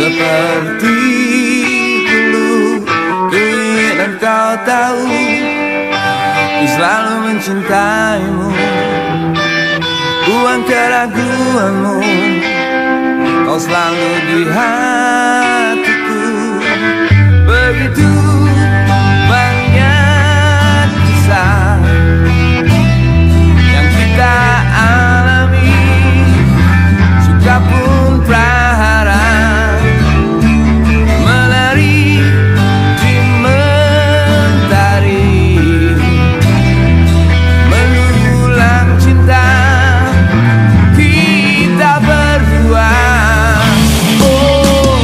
seperti dulu. Ingin engkau tahu ku selalu mencintaimu. Buang keraguanmu, kau selalu di hatiku. Begitu banyak kisah yang kita alami, suka pun prahara melari di mentari, mengulang cinta kita berdua. Oh.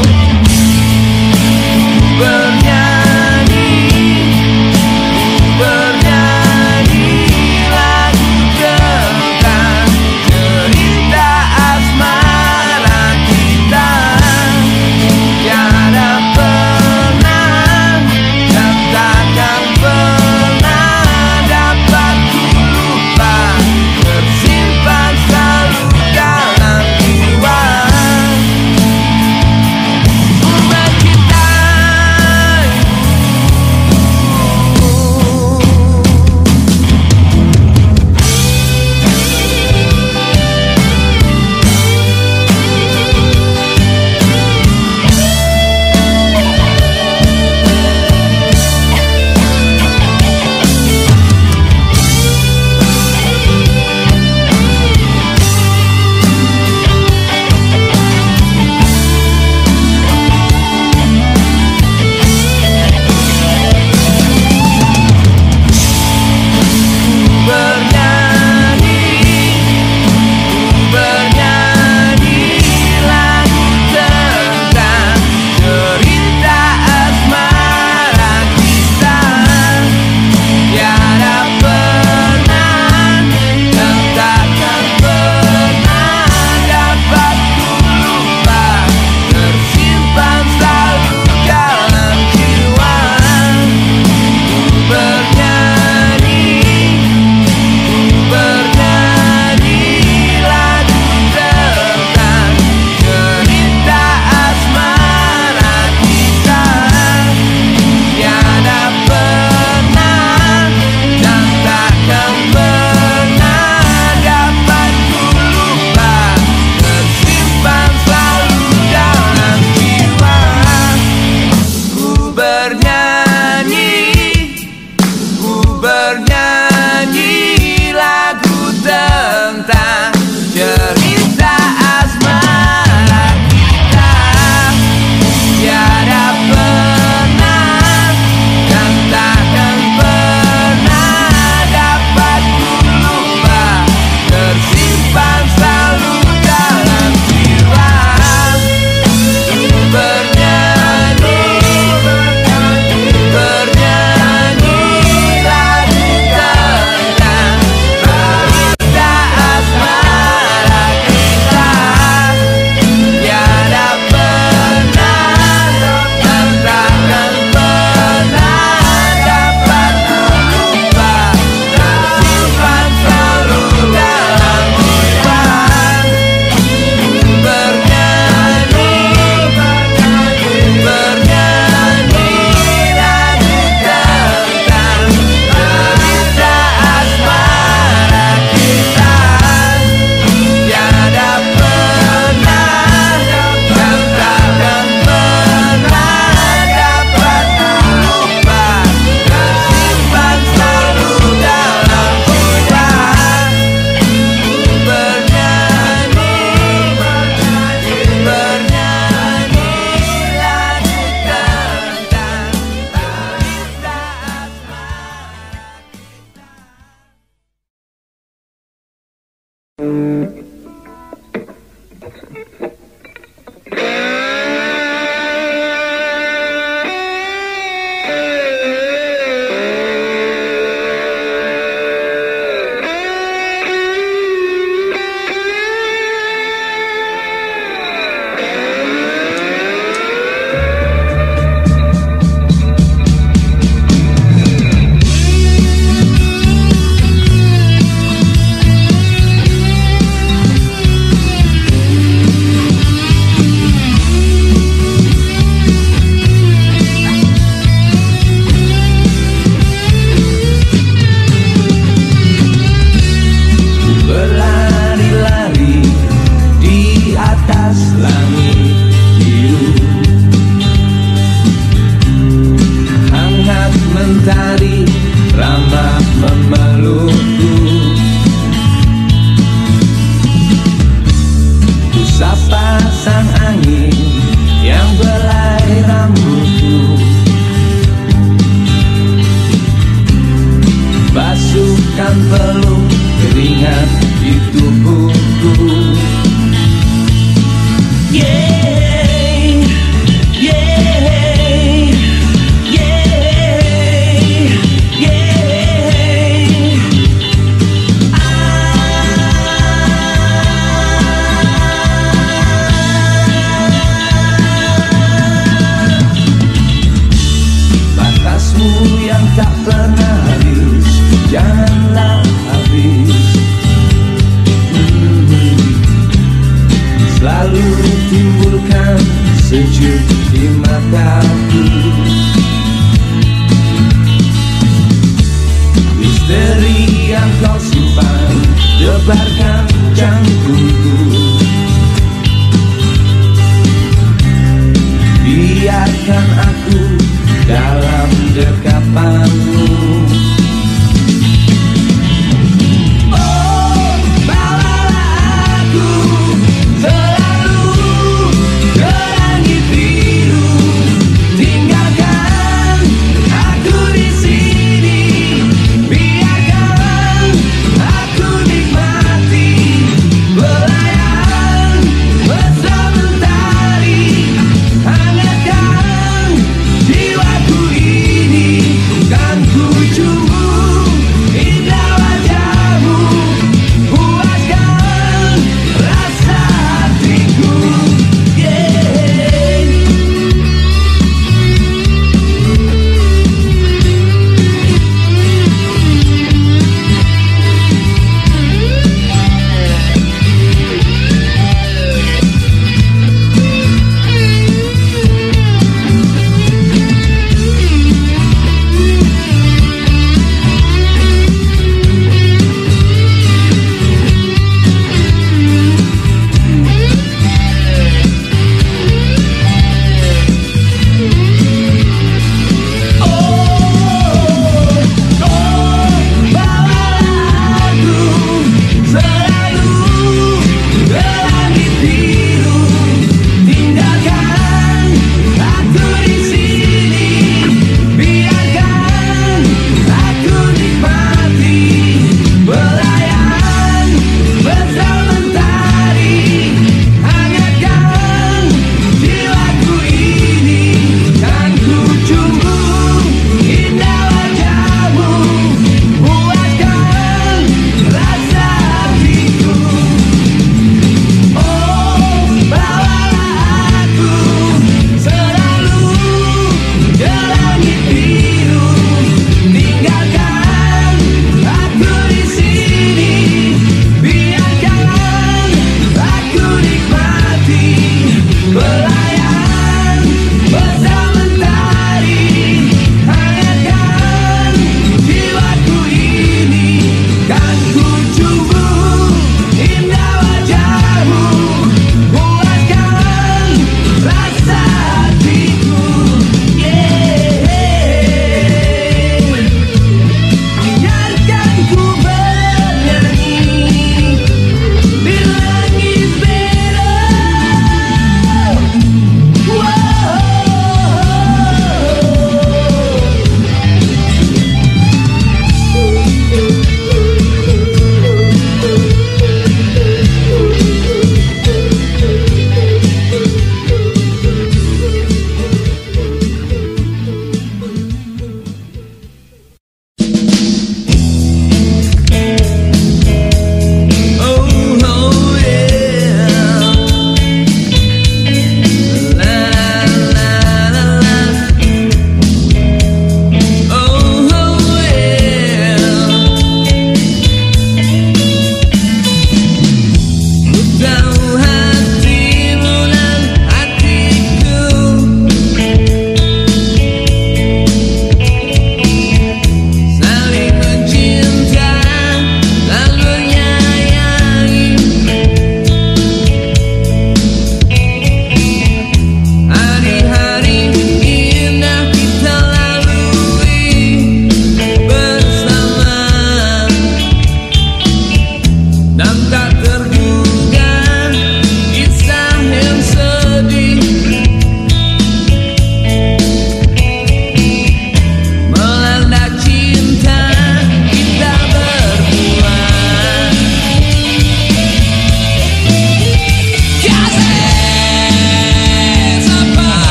di mataku. Misteri yang kau simpan debarkan jantungku. Biarkan aku dalam dekapanmu. Got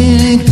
Mendekat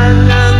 angan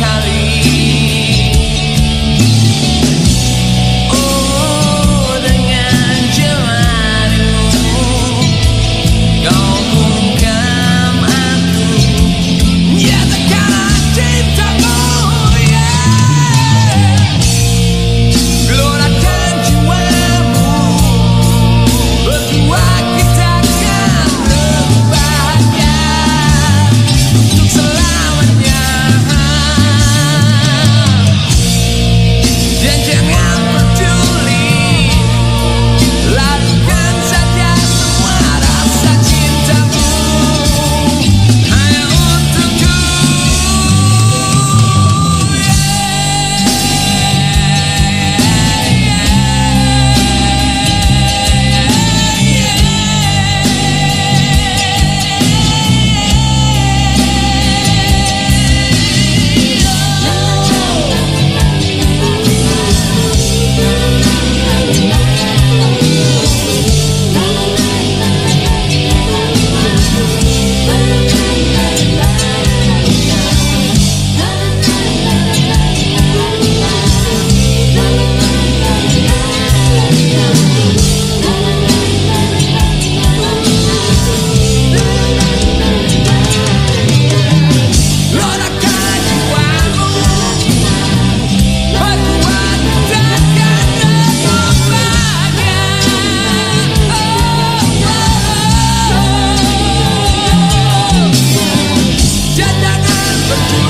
Let's do it.